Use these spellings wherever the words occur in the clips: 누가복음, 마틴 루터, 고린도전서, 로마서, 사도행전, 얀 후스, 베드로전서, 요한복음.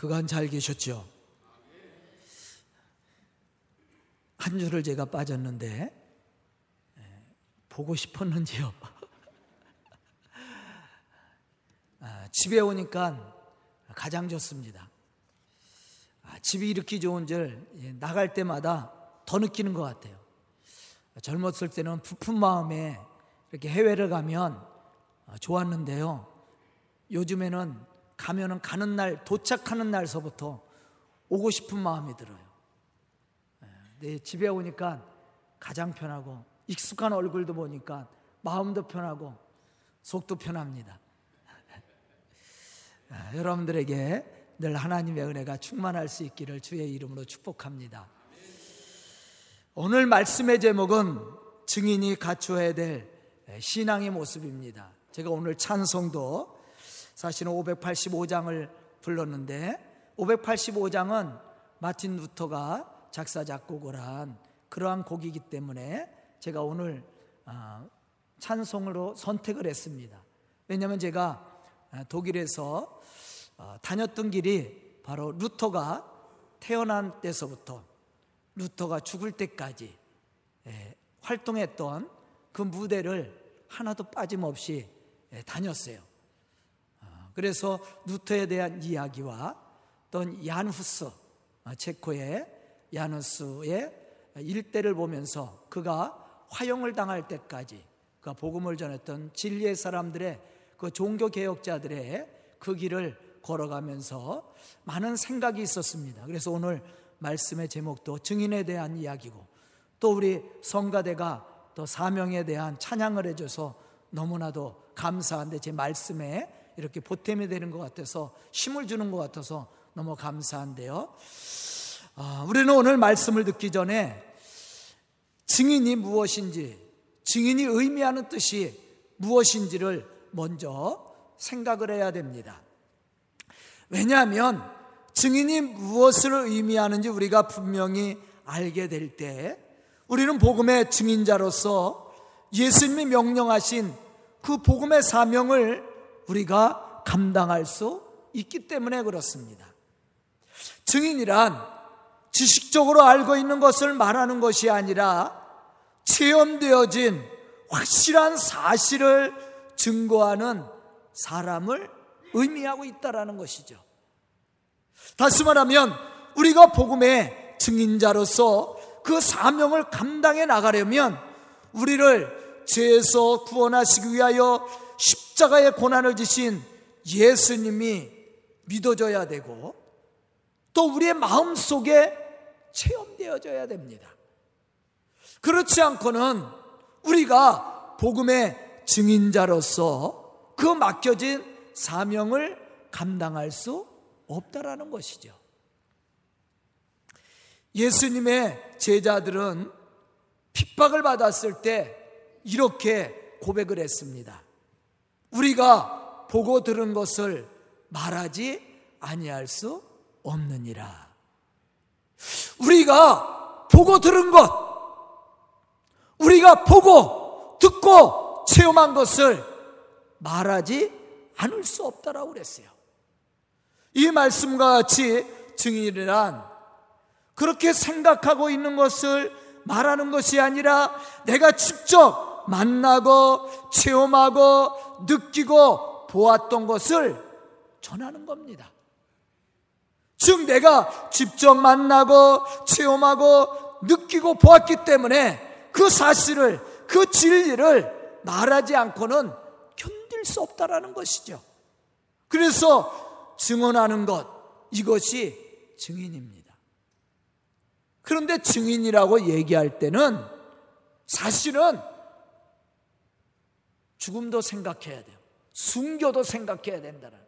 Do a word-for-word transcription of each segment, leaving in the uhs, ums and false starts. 그간 잘 계셨죠? 한 주를 제가 빠졌는데 보고 싶었는지요. 아, 집에 오니까 가장 좋습니다. 아, 집이 이렇게 좋은 줄 나갈 때마다 더 느끼는 것 같아요. 젊었을 때는 부푼 마음에 이렇게 해외를 가면 좋았는데요. 요즘에는 가면은 가는 날, 도착하는 날서부터 오고 싶은 마음이 들어요. 네, 집에 오니까 가장 편하고 익숙한 얼굴도 보니까 마음도 편하고 속도 편합니다. 아, 여러분들에게 늘 하나님의 은혜가 충만할 수 있기를 주의 이름으로 축복합니다. 오늘 말씀의 제목은 증인이 갖추어야 될 신앙의 모습입니다. 제가 오늘 찬송도 사실은 오백팔십오 장을 불렀는데 오백팔십오 장은 마틴 루터가 작사 작곡을 한 그러한 곡이기 때문에 제가 오늘 찬송으로 선택을 했습니다. 왜냐하면 제가 독일에서 다녔던 길이 바로 루터가 태어난 때서부터 루터가 죽을 때까지 활동했던 그 무대를 하나도 빠짐없이 다녔어요. 그래서 루터에 대한 이야기와 또 얀 후스, 체코의 얀 후스의 일대를 보면서 그가 화형을 당할 때까지 그가 복음을 전했던 진리의 사람들의 그 종교개혁자들의 그 길을 걸어가면서 많은 생각이 있었습니다. 그래서 오늘 말씀의 제목도 증인에 대한 이야기고 또 우리 성가대가 또 사명에 대한 찬양을 해줘서 너무나도 감사한데 제 말씀에 이렇게 보탬이 되는 것 같아서 힘을 주는 것 같아서 너무 감사한데요. 우리는 오늘 말씀을 듣기 전에 증인이 무엇인지, 증인이 의미하는 뜻이 무엇인지를 먼저 생각을 해야 됩니다. 왜냐하면 증인이 무엇을 의미하는지 우리가 분명히 알게 될 때 우리는 복음의 증인자로서 예수님이 명령하신 그 복음의 사명을 우리가 감당할 수 있기 때문에 그렇습니다. 증인이란 지식적으로 알고 있는 것을 말하는 것이 아니라 체험되어진 확실한 사실을 증거하는 사람을 의미하고 있다는 것이죠. 다시 말하면 우리가 복음의 증인자로서 그 사명을 감당해 나가려면 우리를 죄에서 구원하시기 위하여 십자가의 고난을 지신 예수님이 믿어져야 되고 또 우리의 마음속에 체험되어져야 됩니다. 그렇지 않고는 우리가 복음의 증인자로서 그 맡겨진 사명을 감당할 수 없다라는 것이죠. 예수님의 제자들은 핍박을 받았을 때 이렇게 고백을 했습니다. 우리가 보고 들은 것을 말하지 아니할 수 없느니라. 우리가 보고 들은 것, 우리가 보고 듣고 체험한 것을 말하지 않을 수 없다라고 그랬어요. 이 말씀과 같이 증인이란 그렇게 생각하고 있는 것을 말하는 것이 아니라 내가 직접 만나고 체험하고 느끼고 보았던 것을 전하는 겁니다. 즉 내가 직접 만나고 체험하고 느끼고 보았기 때문에 그 사실을, 그 진리를 말하지 않고는 견딜 수 없다라는 것이죠. 그래서 증언하는 것, 이것이 증인입니다. 그런데 증인이라고 얘기할 때는 사실은 죽음도 생각해야 돼요. 순교도 생각해야 된다는 거예요.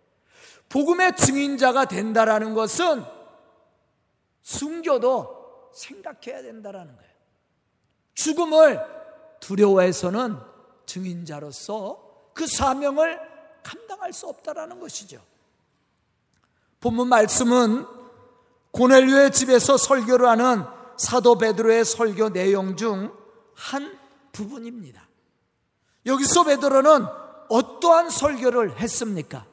복음의 증인자가 된다라는 것은 순교도 생각해야 된다라는 거예요. 죽음을 두려워해서는 증인자로서 그 사명을 감당할 수 없다라는 것이죠. 본문 말씀은 고넬료의 집에서 설교를 하는 사도 베드로의 설교 내용 중 한 부분입니다. 여기서 베드로는 어떠한 설교를 했습니까?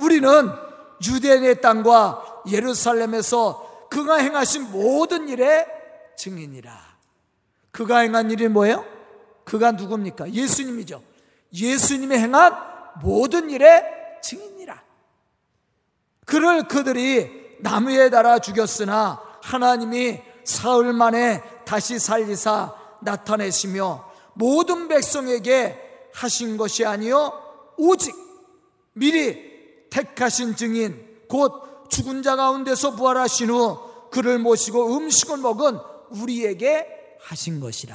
우리는 유대의 땅과 예루살렘에서 그가 행하신 모든 일의 증인이라. 그가 행한 일이 뭐예요? 그가 누굽니까? 예수님이죠. 예수님이 행한 모든 일의 증인이라. 그를 그들이 나무에 달아 죽였으나 하나님이 사흘 만에 다시 살리사 나타내시며 모든 백성에게 하신 것이 아니요 오직 미리 택하신 증인 곧 죽은 자 가운데서 부활하신 후 그를 모시고 음식을 먹은 우리에게 하신 것이라.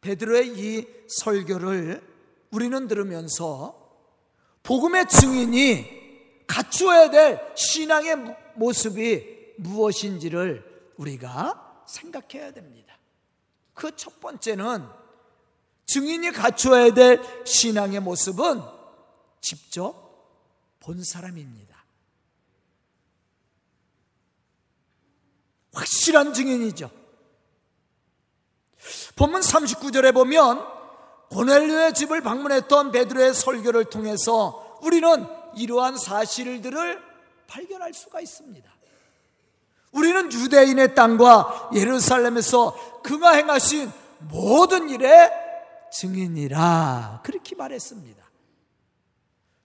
베드로의 이 설교를 우리는 들으면서 복음의 증인이 갖추어야 될 신앙의 모습이 무엇인지를 우리가 생각해야 됩니다. 그 첫 번째는 증인이 갖추어야 될 신앙의 모습은 직접 본 사람입니다. 확실한 증인이죠. 본문 삼십구 절에 보면 고넬료의 집을 방문했던 베드로의 설교를 통해서 우리는 이러한 사실들을 발견할 수가 있습니다. 우리는 유대인의 땅과 예루살렘에서 그가 행하신 모든 일의 증인이라 그렇게 말했습니다.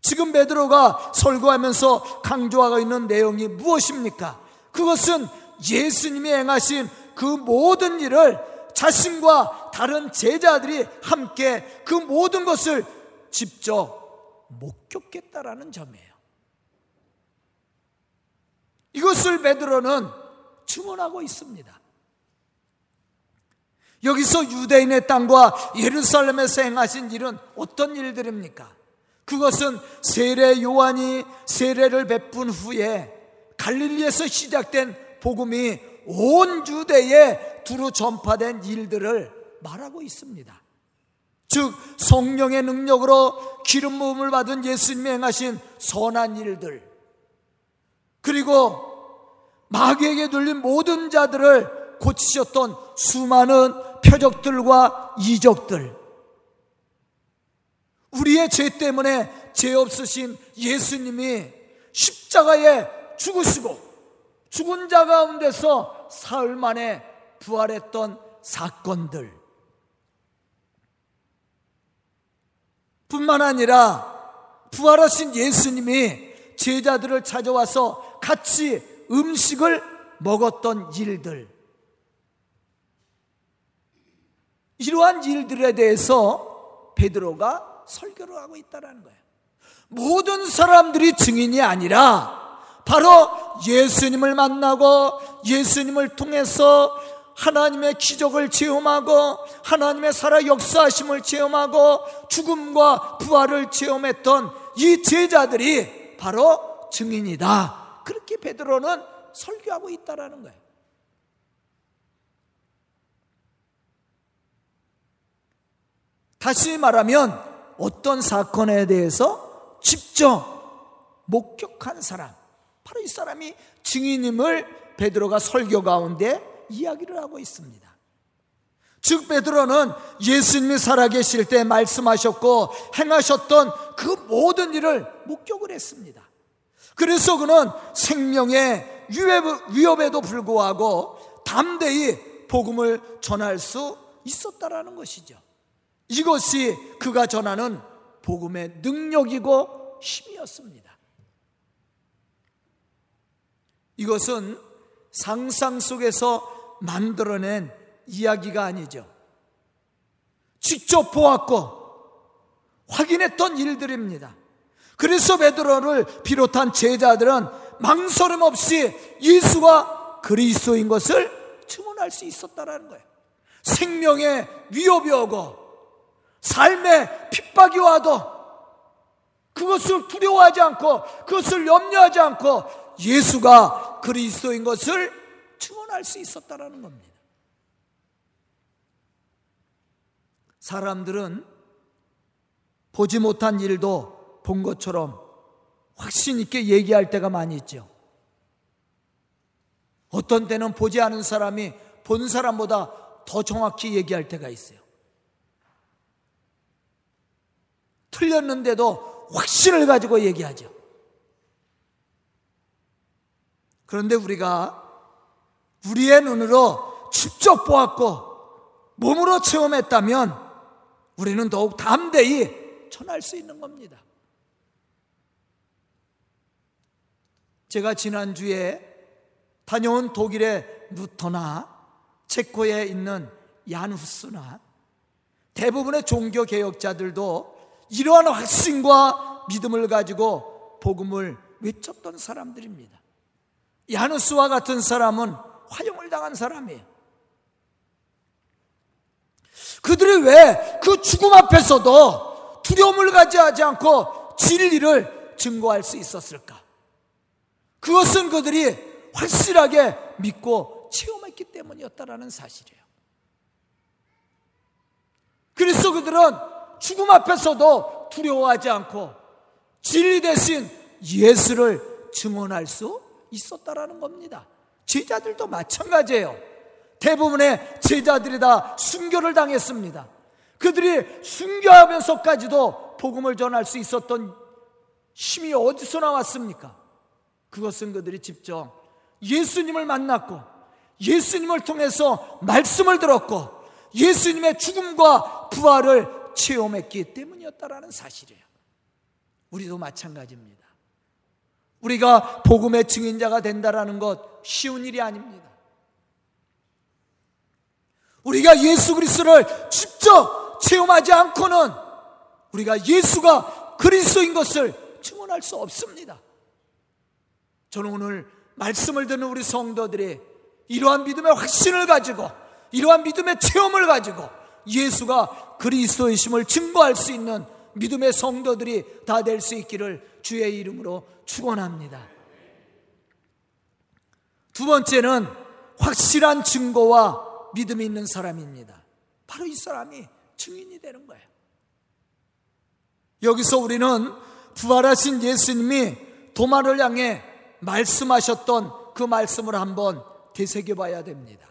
지금 베드로가 설교하면서 강조하고 있는 내용이 무엇입니까? 그것은 예수님이 행하신 그 모든 일을 자신과 다른 제자들이 함께 그 모든 것을 직접 목격했다라는 점이에요. 이것을 베드로는 증언하고 있습니다. 여기서 유대인의 땅과 예루살렘에서 행하신 일은 어떤 일들입니까? 그것은 세례 요한이 세례를 베푼 후에 갈릴리에서 시작된 복음이 온 유대에 두루 전파된 일들을 말하고 있습니다. 즉 성령의 능력으로 기름 부음을 받은 예수님이 행하신 선한 일들, 그리고 마귀에게 눌린 모든 자들을 고치셨던 수많은 표적들과 이적들, 우리의 죄 때문에 죄 없으신 예수님이 십자가에 죽으시고 죽은 자 가운데서 사흘 만에 부활했던 사건들 뿐만 아니라 부활하신 예수님이 제자들을 찾아와서 같이 음식을 먹었던 일들, 이러한 일들에 대해서 베드로가 설교를 하고 있다는 거예요. 모든 사람들이 증인이 아니라 바로 예수님을 만나고 예수님을 통해서 하나님의 기적을 체험하고 하나님의 살아 역사하심을 체험하고 죽음과 부활을 체험했던 이 제자들이 바로 증인이다. 그렇게 베드로는 설교하고 있다라는 거예요. 다시 말하면 어떤 사건에 대해서 직접 목격한 사람, 바로 이 사람이 증인임을 베드로가 설교 가운데 이야기를 하고 있습니다. 즉 베드로는 예수님이 살아계실 때 말씀하셨고 행하셨던 그 모든 일을 목격을 했습니다. 그래서 그는 생명의 위협에도 불구하고 담대히 복음을 전할 수 있었다라는 것이죠. 이것이 그가 전하는 복음의 능력이고 힘이었습니다. 이것은 상상 속에서 만들어낸 이야기가 아니죠. 직접 보았고 확인했던 일들입니다. 그래서 베드로를 비롯한 제자들은 망설임 없이 예수가 그리스도인 것을 증언할 수 있었다라는 거예요. 생명의 위협이 오고 삶의 핍박이 와도 그것을 두려워하지 않고 그것을 염려하지 않고 예수가 그리스도인 것을 증언할 수 있었다라는 겁니다. 사람들은 보지 못한 일도 본 것처럼 확신 있게 얘기할 때가 많이 있죠. 어떤 때는 보지 않은 사람이 본 사람보다 더 정확히 얘기할 때가 있어요. 틀렸는데도 확신을 가지고 얘기하죠. 그런데 우리가 우리의 눈으로 직접 보았고 몸으로 체험했다면 우리는 더욱 담대히 전할 수 있는 겁니다. 제가 지난주에 다녀온 독일의 루터나 체코에 있는 얀 후스나 대부분의 종교개혁자들도 이러한 확신과 믿음을 가지고 복음을 외쳤던 사람들입니다. 얀 후스와 같은 사람은 화형을 당한 사람이에요. 그들이 왜 그 죽음 앞에서도 두려움을 가지지 않고 진리를 증거할 수 있었을까? 그것은 그들이 확실하게 믿고 체험했기 때문이었다라는 사실이에요. 그래서 그들은 죽음 앞에서도 두려워하지 않고 진리 대신 예수를 증언할 수 있었다라는 겁니다. 제자들도 마찬가지예요. 대부분의 제자들이 다 순교를 당했습니다. 그들이 순교하면서까지도 복음을 전할 수 있었던 힘이 어디서 나왔습니까? 그것은 그들이 직접 예수님을 만났고 예수님을 통해서 말씀을 들었고 예수님의 죽음과 부활을 체험했기 때문이었다라는 사실이에요. 우리도 마찬가지입니다. 우리가 복음의 증인자가 된다라는 것 쉬운 일이 아닙니다. 우리가 예수 그리스도를 직접 체험하지 않고는 우리가 예수가 그리스도인 것을 증언할 수 없습니다. 저는 오늘 말씀을 듣는 우리 성도들이 이러한 믿음의 확신을 가지고 이러한 믿음의 체험을 가지고 예수가 그리스도이심을 증거할 수 있는 믿음의 성도들이 다 될 수 있기를 주의 이름으로 축원합니다. 두 번째는 확실한 증거와 믿음이 있는 사람입니다. 바로 이 사람이 증인이 되는 거예요. 여기서 우리는 부활하신 예수님이 도마를 향해 말씀하셨던 그 말씀을 한번 되새겨 봐야 됩니다.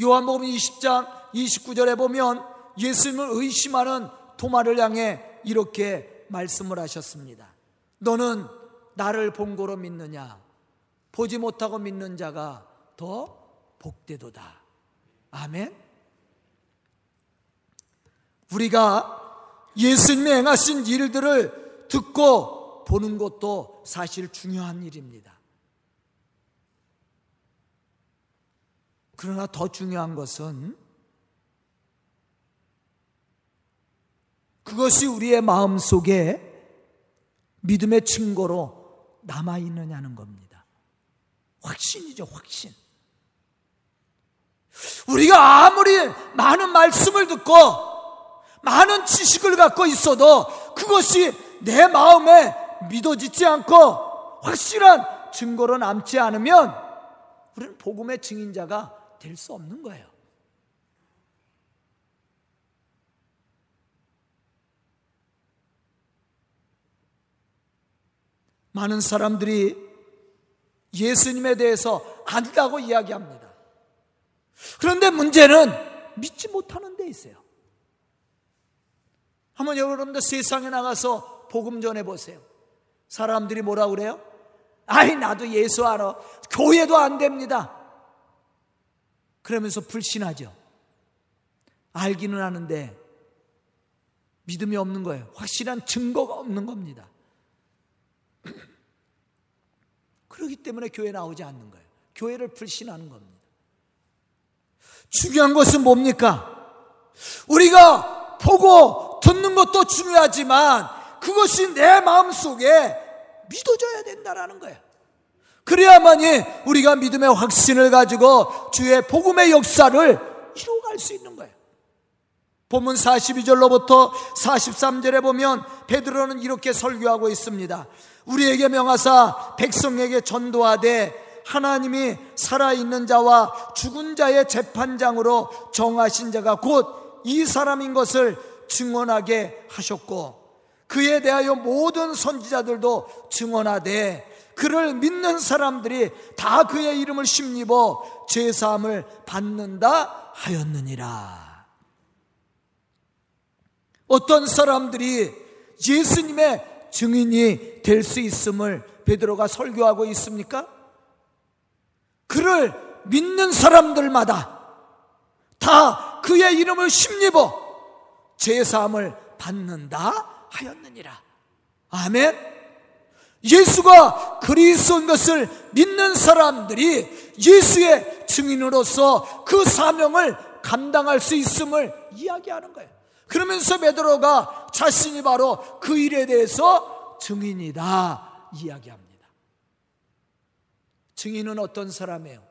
요한복음 이십 장 이십구 절에 보면 예수님을 의심하는 도마를 향해 이렇게 말씀을 하셨습니다. 너는 나를 본 고로 믿느냐? 보지 못하고 믿는 자가 더 복되도다. 아멘. 우리가 예수님이 행하신 일들을 듣고 보는 것도 사실 중요한 일입니다. 그러나 더 중요한 것은 그것이 우리의 마음속에 믿음의 증거로 남아있느냐는 겁니다. 확신이죠, 확신. 우리가 아무리 많은 말씀을 듣고 많은 지식을 갖고 있어도 그것이 내 마음에 믿어지지 않고 확실한 증거로 남지 않으면 우리는 복음의 증인자가 될 수 없는 거예요. 많은 사람들이 예수님에 대해서 안다고 이야기합니다. 그런데 문제는 믿지 못하는 데 있어요. 한번 여러분들 세상에 나가서 복음 전해보세요. 사람들이 뭐라 그래요? 아이, 나도 예수 알아. 교회도 안 됩니다. 그러면서 불신하죠. 알기는 하는데 믿음이 없는 거예요. 확실한 증거가 없는 겁니다. 그렇기 때문에 교회 나오지 않는 거예요. 교회를 불신하는 겁니다. 중요한 것은 뭡니까? 우리가 보고 듣는 것도 중요하지만 그것이 내 마음속에 믿어져야 된다라는 거예요. 그래야만이 우리가 믿음의 확신을 가지고 주의 복음의 역사를 이루어갈 수 있는 거예요. 본문 사십이 절로부터 사십삼 절에 보면 베드로는 이렇게 설교하고 있습니다. 우리에게 명하사 백성에게 전도하되 하나님이 살아있는 자와 죽은 자의 재판장으로 정하신 자가 곧 이 사람인 것을 증언하게 하셨고 그에 대하여 모든 선지자들도 증언하되 그를 믿는 사람들이 다 그의 이름을 심입어 죄사함을 받는다 하였느니라. 어떤 사람들이 예수님의 증인이 될 수 있음을 베드로가 설교하고 있습니까? 그를 믿는 사람들마다 다 그의 이름을 심입어 죄사함을 받는다 하였느니라. 아멘. 예수가 그리스도인 것을 믿는 사람들이 예수의 증인으로서 그 사명을 감당할 수 있음을 이야기하는 거예요. 그러면서 베드로가 자신이 바로 그 일에 대해서 증인이다 이야기합니다. 증인은 어떤 사람이에요?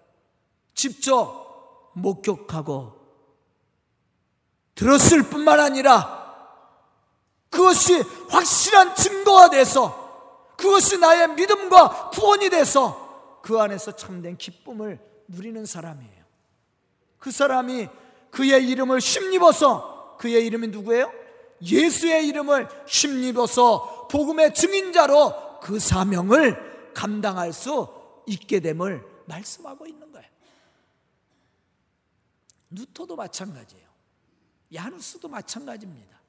직접 목격하고 들었을 뿐만 아니라 그것이 확실한 증거가 돼서, 그것이 나의 믿음과 구원이 돼서 그 안에서 참된 기쁨을 누리는 사람이에요. 그 사람이 그의 이름을 심입어서, 그의 이름이 누구예요? 예수의 이름을 심입어서 복음의 증인자로 그 사명을 감당할 수 있게 됨을 말씀하고 있는 거예요. 누토도 마찬가지예요. 얀 후스도 마찬가지입니다.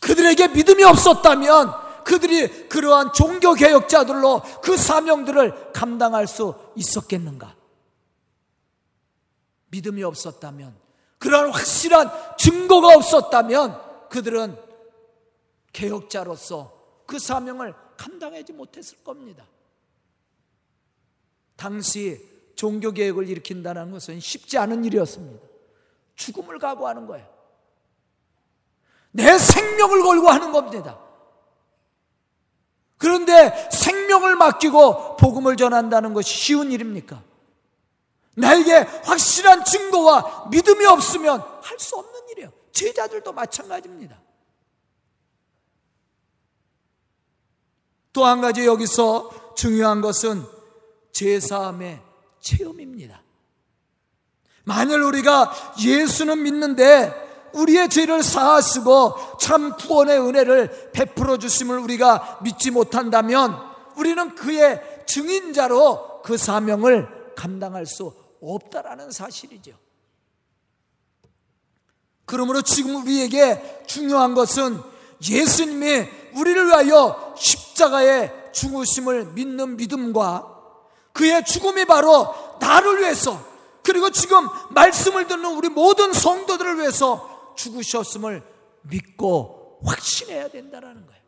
그들에게 믿음이 없었다면 그들이 그러한 종교개혁자들로 그 사명들을 감당할 수 있었겠는가? 믿음이 없었다면, 그러한 확실한 증거가 없었다면 그들은 개혁자로서 그 사명을 감당하지 못했을 겁니다. 당시 종교개혁을 일으킨다는 것은 쉽지 않은 일이었습니다. 죽음을 각오하는 거예요. 내 생명을 걸고 하는 겁니다. 그런데 생명을 맡기고 복음을 전한다는 것이 쉬운 일입니까? 나에게 확실한 증거와 믿음이 없으면 할 수 없는 일이에요. 제자들도 마찬가지입니다. 또 한 가지 여기서 중요한 것은 죄사함의 체험입니다. 만일 우리가 예수는 믿는데 우리의 죄를 사하시고 참 구원의 은혜를 베풀어 주심을 우리가 믿지 못한다면 우리는 그의 증인자로 그 사명을 감당할 수 없다라는 사실이죠. 그러므로 지금 우리에게 중요한 것은 예수님이 우리를 위하여 십자가의 죽으심을 믿는 믿음과 그의 죽음이 바로 나를 위해서, 그리고 지금 말씀을 듣는 우리 모든 성도들을 위해서 죽으셨음을 믿고 확신해야 된다는 거예요.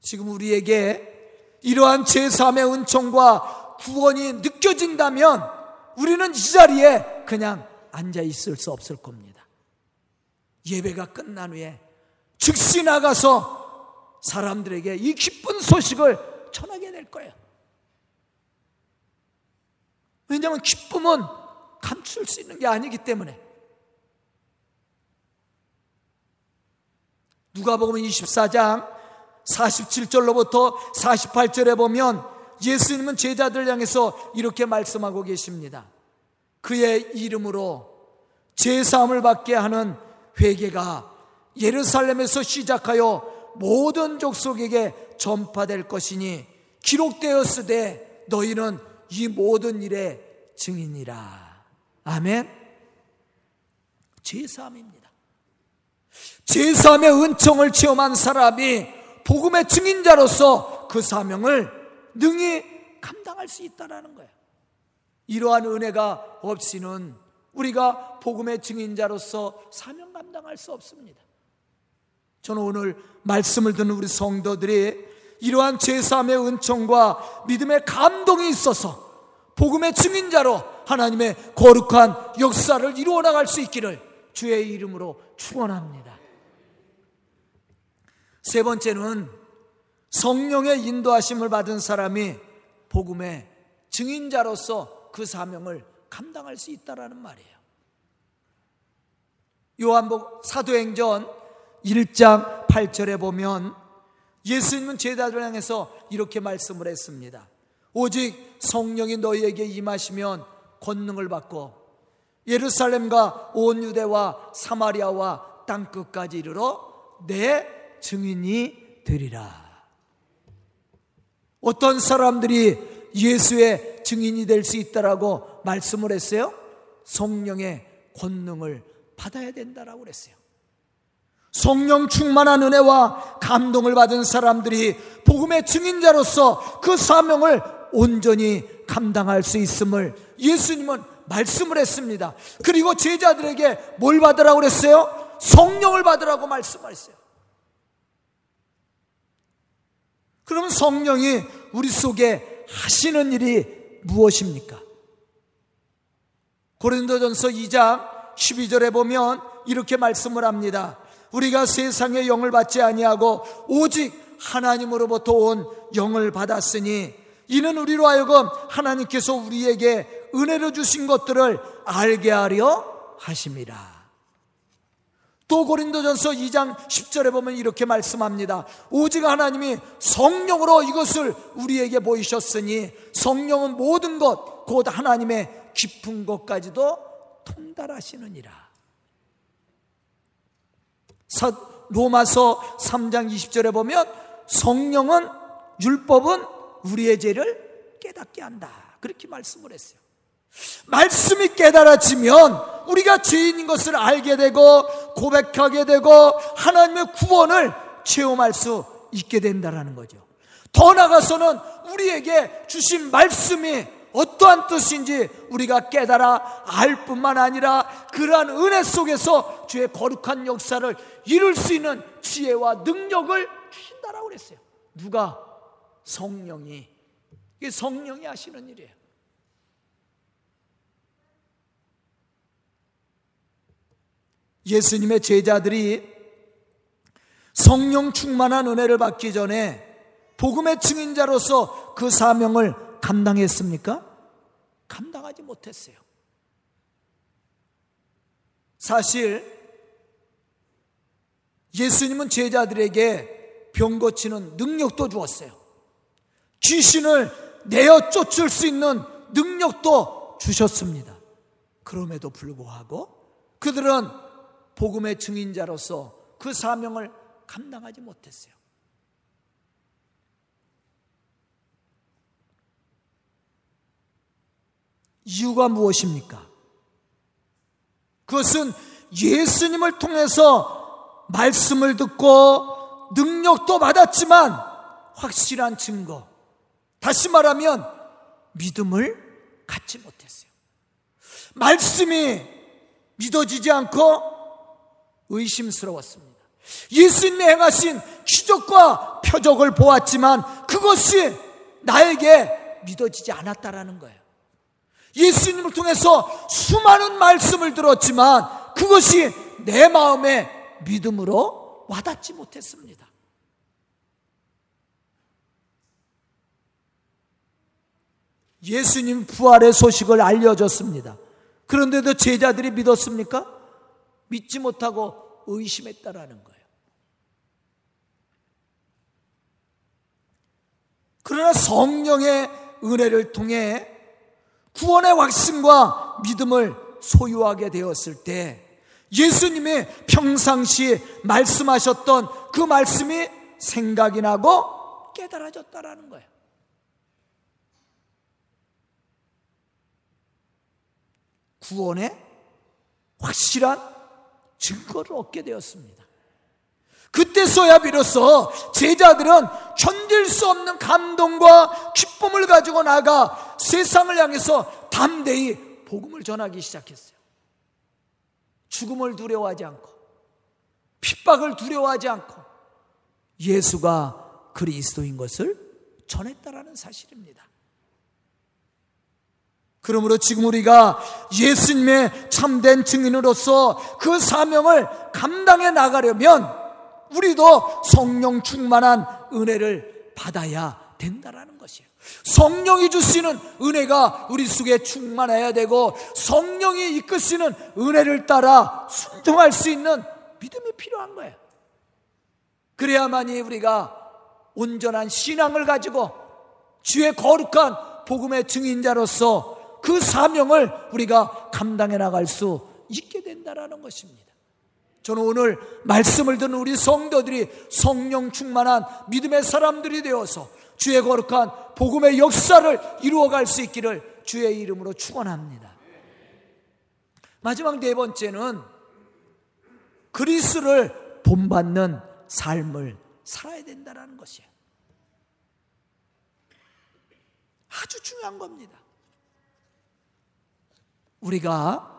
지금 우리에게 이러한 제삼의 은총과 구원이 느껴진다면 우리는 이 자리에 그냥 앉아 있을 수 없을 겁니다. 예배가 끝난 후에 즉시 나가서 사람들에게 이 기쁜 소식을 전하게 될 거예요. 왜냐하면 기쁨은 감출 수 있는 게 아니기 때문에. 누가복음 이십사 장 사십칠 절로부터 사십팔 절에 보면 예수님은 제자들 향해서 이렇게 말씀하고 계십니다. 그의 이름으로 죄사함을 받게 하는 회개가 예루살렘에서 시작하여 모든 족속에게 전파될 것이니 기록되었으되 너희는 이 모든 일의 증인이라. 아멘. 죄사함입니다. 죄사함의 은총을 체험한 사람이 복음의 증인자로서 그 사명을 능히 감당할 수 있다는 거예요. 이러한 은혜가 없이는 우리가 복음의 증인자로서 사명 감당할 수 없습니다. 저는 오늘 말씀을 듣는 우리 성도들이 이러한 죄사함의 은총과 믿음의 감동이 있어서 복음의 증인자로 하나님의 거룩한 역사를 이루어 나갈 수 있기를 주의 이름으로 축원합니다. 세 번째는 성령의 인도하심을 받은 사람이 복음의 증인자로서 그 사명을 감당할 수 있다라는 말이에요. 요한복음 사도행전 일 장 팔 절에 보면 예수님은 제자들 향해서 이렇게 말씀을 했습니다. 오직 성령이 너희에게 임하시면 권능을 받고 예루살렘과 온 유대와 사마리아와 땅끝까지 이르러 내 증인이 되리라. 어떤 사람들이 예수의 증인이 될 수 있다라고 말씀을 했어요? 성령의 권능을 받아야 된다라고 그랬어요. 성령 충만한 은혜와 감동을 받은 사람들이 복음의 증인자로서 그 사명을 온전히 감당할 수 있음을 예수님은 말씀을 했습니다. 그리고 제자들에게 뭘 받으라고 그랬어요? 성령을 받으라고 말씀하셨어요. 그럼 성령이 우리 속에 하시는 일이 무엇입니까? 고린도전서 이 장 십이 절에 보면 이렇게 말씀을 합니다. 우리가 세상의 영을 받지 아니하고 오직 하나님으로부터 온 영을 받았으니 이는 우리로 하여금 하나님께서 우리에게 은혜로 주신 것들을 알게 하려 하심이라. 또 고린도전서 이 장 십 절에 보면 이렇게 말씀합니다. 오직 하나님이 성령으로 이것을 우리에게 보이셨으니 성령은 모든 것 곧 하나님의 깊은 것까지도 통달하시느니라. 사, 로마서 삼 장 이십 절에 보면 성령은 율법은 우리의 죄를 깨닫게 한다. 그렇게 말씀을 했어요. 말씀이 깨달아지면 우리가 죄인인 것을 알게 되고 고백하게 되고 하나님의 구원을 체험할 수 있게 된다는 거죠. 더 나아가서는 우리에게 주신 말씀이 어떠한 뜻인지 우리가 깨달아 알 뿐만 아니라 그러한 은혜 속에서 주의 거룩한 역사를 이룰 수 있는 지혜와 능력을 주신다라고 그랬어요. 누가? 성령이. 이게 성령이 하시는 일이에요. 예수님의 제자들이 성령 충만한 은혜를 받기 전에 복음의 증인자로서 그 사명을 감당했습니까? 감당하지 못했어요. 사실 예수님은 제자들에게 병 고치는 능력도 주었어요. 귀신을 내어 쫓을 수 있는 능력도 주셨습니다. 그럼에도 불구하고 그들은 복음의 증인자로서 그 사명을 감당하지 못했어요. 이유가 무엇입니까? 그것은 예수님을 통해서 말씀을 듣고 능력도 받았지만 확실한 증거, 다시 말하면 믿음을 갖지 못했어요. 말씀이 믿어지지 않고 의심스러웠습니다. 예수님이 행하신 기적과 표적을 보았지만 그것이 나에게 믿어지지 않았다라는 거예요. 예수님을 통해서 수많은 말씀을 들었지만 그것이 내 마음에 믿음으로 와닿지 못했습니다. 예수님 부활의 소식을 알려줬습니다. 그런데도 제자들이 믿었습니까? 믿지 못하고 의심했다라는 거예요. 그러나 성령의 은혜를 통해 구원의 확신과 믿음을 소유하게 되었을 때 예수님이 평상시 말씀하셨던 그 말씀이 생각이 나고 깨달아졌다라는 거예요. 구원의 확실한 증거를 얻게 되었습니다. 그때서야 비로소 제자들은 견딜 수 없는 감동과 기쁨을 가지고 나가 세상을 향해서 담대히 복음을 전하기 시작했어요. 죽음을 두려워하지 않고 핍박을 두려워하지 않고 예수가 그리스도인 것을 전했다라는 사실입니다. 그러므로 지금 우리가 예수님의 참된 증인으로서 그 사명을 감당해 나가려면 우리도 성령 충만한 은혜를 받아야 된다라는 것이에요. 성령이 주시는 은혜가 우리 속에 충만해야 되고 성령이 이끄시는 은혜를 따라 순종할 수 있는 믿음이 필요한 거예요. 그래야만이 우리가 온전한 신앙을 가지고 주의 거룩한 복음의 증인자로서 그 사명을 우리가 감당해 나갈 수 있게 된다라는 것입니다. 저는 오늘 말씀을 듣는 우리 성도들이 성령 충만한 믿음의 사람들이 되어서 주의 거룩한 복음의 역사를 이루어갈 수 있기를 주의 이름으로 축원합니다. 마지막 네 번째는 그리스도를 본받는 삶을 살아야 된다는 것이에요. 아주 중요한 겁니다. 우리가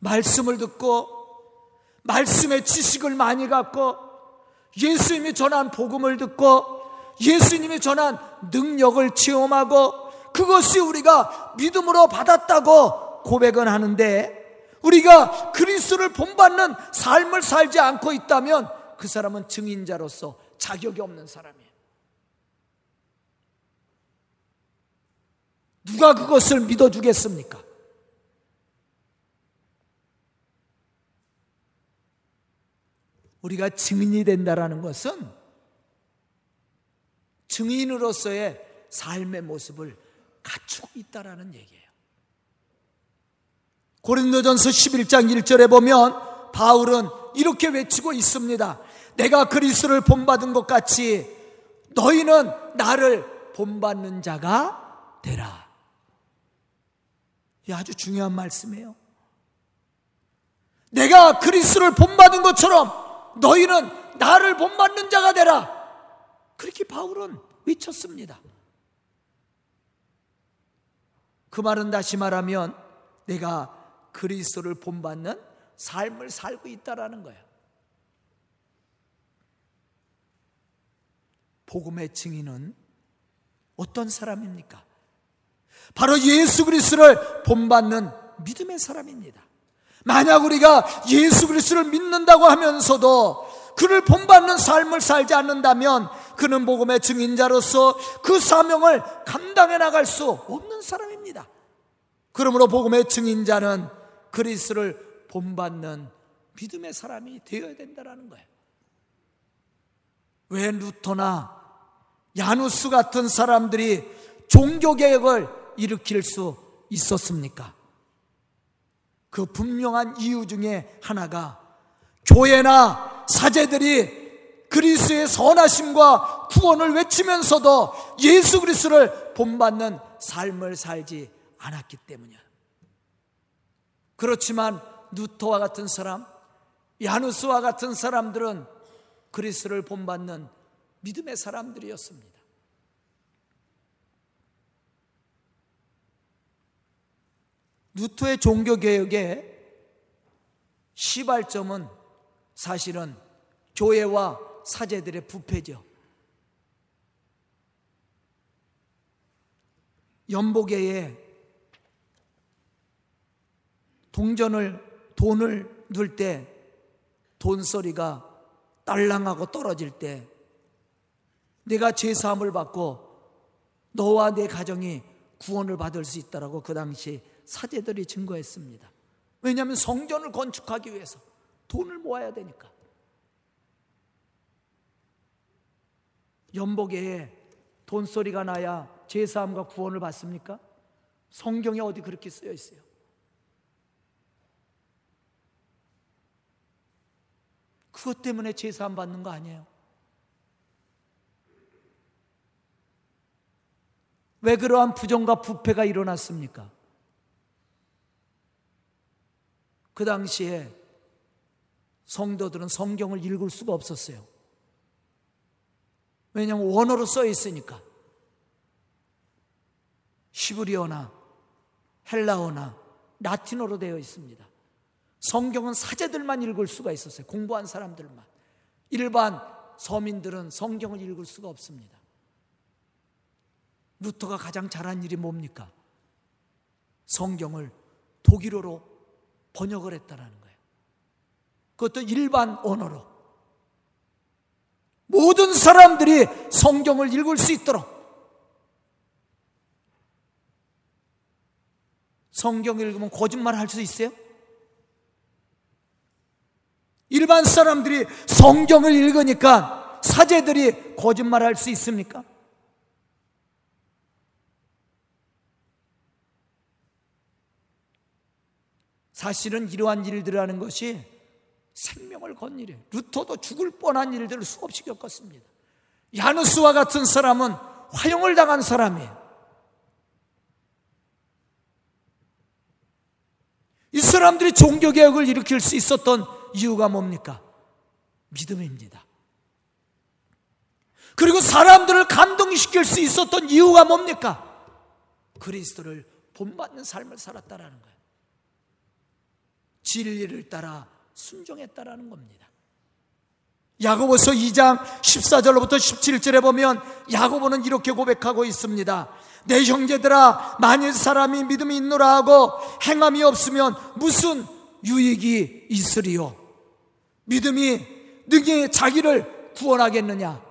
말씀을 듣고 말씀의 지식을 많이 갖고 예수님이 전한 복음을 듣고 예수님이 전한 능력을 체험하고 그것이 우리가 믿음으로 받았다고 고백은 하는데 우리가 그리스도를 본받는 삶을 살지 않고 있다면 그 사람은 증인자로서 자격이 없는 사람이에요. 누가 그것을 믿어주겠습니까? 우리가 증인이 된다라는 것은 증인으로서의 삶의 모습을 갖추고 있다라는 얘기예요. 고린도전서 십일 장 일 절에 보면 바울은 이렇게 외치고 있습니다. 내가 그리스도를 본받은 것 같이 너희는 나를 본받는 자가 되라. 이 아주 중요한 말씀이에요. 내가 그리스도를 본받은 것처럼 너희는 나를 본받는 자가 되라. 그렇게 바울은 외쳤습니다. 그 말은 다시 말하면 내가 그리스도를 본받는 삶을 살고 있다라는 거야. 복음의 증인은 어떤 사람입니까? 바로 예수 그리스도를 본받는 믿음의 사람입니다. 만약 우리가 예수 그리스도를 믿는다고 하면서도 그를 본받는 삶을 살지 않는다면 그는 복음의 증인자로서 그 사명을 감당해 나갈 수 없는 사람입니다. 그러므로 복음의 증인자는 그리스도를 본받는 믿음의 사람이 되어야 된다는 거예요. 왜 루터나 얀 후스 같은 사람들이 종교개혁을 일으킬 수 있었습니까? 그 분명한 이유 중에 하나가 교회나 사제들이 그리스도의 선하심과 구원을 외치면서도 예수 그리스도를 본받는 삶을 살지 않았기 때문이야. 그렇지만 루터와 같은 사람, 얀 후스와 같은 사람들은 그리스도를 본받는 믿음의 사람들이었습니다. 루터의 종교개혁의 시발점은 사실은 교회와 사제들의 부패죠. 연보계에 동전을, 돈을 넣을 때 돈소리가 딸랑하고 떨어질 때 내가 죄사함을 받고 너와 내 가정이 구원을 받을 수 있다라고 그 당시 사제들이 증거했습니다. 왜냐하면 성전을 건축하기 위해서 돈을 모아야 되니까. 연복에 돈소리가 나야 죄사함과 구원을 받습니까? 성경에 어디 그렇게 쓰여 있어요? 그것 때문에 죄사함 받는 거 아니에요. 왜 그러한 부정과 부패가 일어났습니까? 그 당시에 성도들은 성경을 읽을 수가 없었어요. 왜냐하면 원어로 써 있으니까. 히브리어나 헬라어나 라틴어로 되어 있습니다. 성경은 사제들만 읽을 수가 있었어요. 공부한 사람들만. 일반 서민들은 성경을 읽을 수가 없습니다. 루터가 가장 잘한 일이 뭡니까? 성경을 독일어로 번역을 했다라는 거예요. 그것도 일반 언어로. 모든 사람들이 성경을 읽을 수 있도록. 성경 읽으면 거짓말 할 수 있어요? 일반 사람들이 성경을 읽으니까 사제들이 거짓말 할 수 있습니까? 사실은 이러한 일들이라는 것이 생명을 건 일이에요. 루터도 죽을 뻔한 일들을 수없이 겪었습니다. 얀 후스와 같은 사람은 화형을 당한 사람이에요. 이 사람들이 종교개혁을 일으킬 수 있었던 이유가 뭡니까? 믿음입니다. 그리고 사람들을 감동시킬 수 있었던 이유가 뭡니까? 그리스도를 본받는 삶을 살았다라는 거예요. 진리를 따라 순종했다라는 겁니다. 야고보서 이 장 십사 절로부터 십칠 절에 보면 야고보는 이렇게 고백하고 있습니다. 내 형제들아, 만일 사람이 믿음이 있노라 하고 행함이 없으면 무슨 유익이 있으리요? 믿음이 능히 자기를 구원하겠느냐?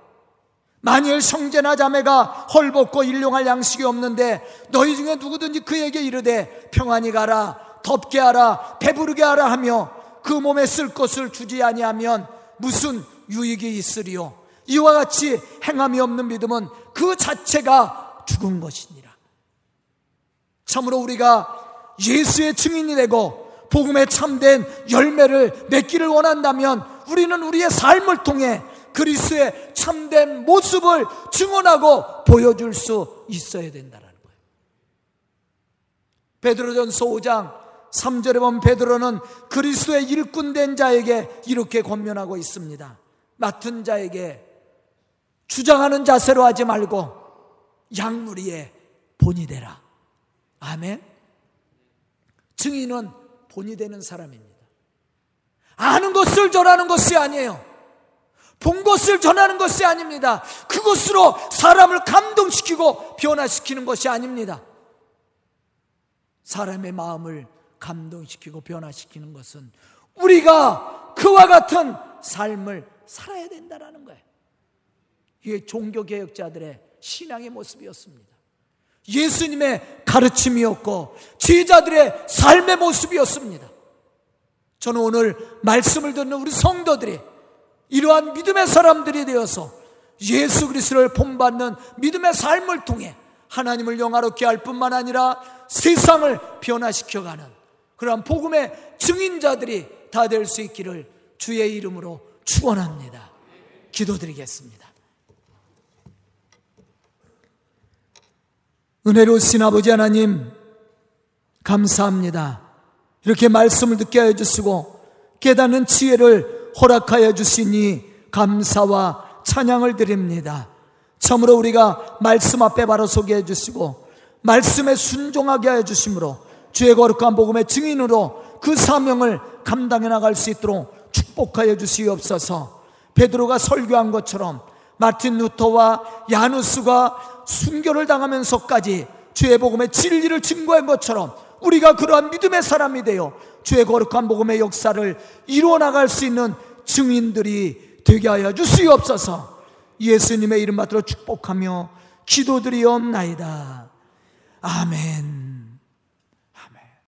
만일 형제나 자매가 헐벗고 일용할 양식이 없는데 너희 중에 누구든지 그에게 이르되 평안히 가라, 덥게 하라, 배부르게 하라 하며 그 몸에 쓸 것을 주지 아니하면 무슨 유익이 있으리요? 이와 같이 행함이 없는 믿음은 그 자체가 죽은 것이니라. 참으로 우리가 예수의 증인이 되고 복음에 참된 열매를 맺기를 원한다면 우리는 우리의 삶을 통해 그리스도의 참된 모습을 증언하고 보여줄 수 있어야 된다는 거예요. 베드로전서 오 장 삼 절에 보면 베드로는 그리스도의 일꾼된 자에게 이렇게 권면하고 있습니다. 맡은 자에게 주장하는 자세로 하지 말고 양무리의 본이 되라. 아멘. 증인은 본이 되는 사람입니다. 아는 것을 전하는 것이 아니에요. 본 것을 전하는 것이 아닙니다. 그것으로 사람을 감동시키고 변화시키는 것이 아닙니다. 사람의 마음을 감동시키고 변화시키는 것은 우리가 그와 같은 삶을 살아야 된다는 거예요. 이게 종교개혁자들의 신앙의 모습이었습니다. 예수님의 가르침이었고 제자들의 삶의 모습이었습니다. 저는 오늘 말씀을 듣는 우리 성도들이 이러한 믿음의 사람들이 되어서 예수 그리스도를 본받는 믿음의 삶을 통해 하나님을 영화롭게 할 뿐만 아니라 세상을 변화시켜가는 그러한 복음의 증인자들이 다 될 수 있기를 주의 이름으로 축원합니다. 기도드리겠습니다. 은혜로우신 아버지 하나님, 감사합니다. 이렇게 말씀을 듣게 하여 주시고 깨닫는 지혜를 허락하여 주시니 감사와 찬양을 드립니다. 참으로 우리가 말씀 앞에 바로 서게 해주시고 말씀에 순종하게 하여 주심으로 주의 거룩한 복음의 증인으로 그 사명을 감당해 나갈 수 있도록 축복하여 주시옵소서. 베드로가 설교한 것처럼 마틴 루터와 얀 후스가 순교를 당하면서까지 주의 복음의 진리를 증거한 것처럼 우리가 그러한 믿음의 사람이 되어 주의 거룩한 복음의 역사를 이루어 나갈 수 있는 증인들이 되게 하여 주시옵소서. 예수님의 이름 받들어 축복하며 기도드리옵나이다. 아멘.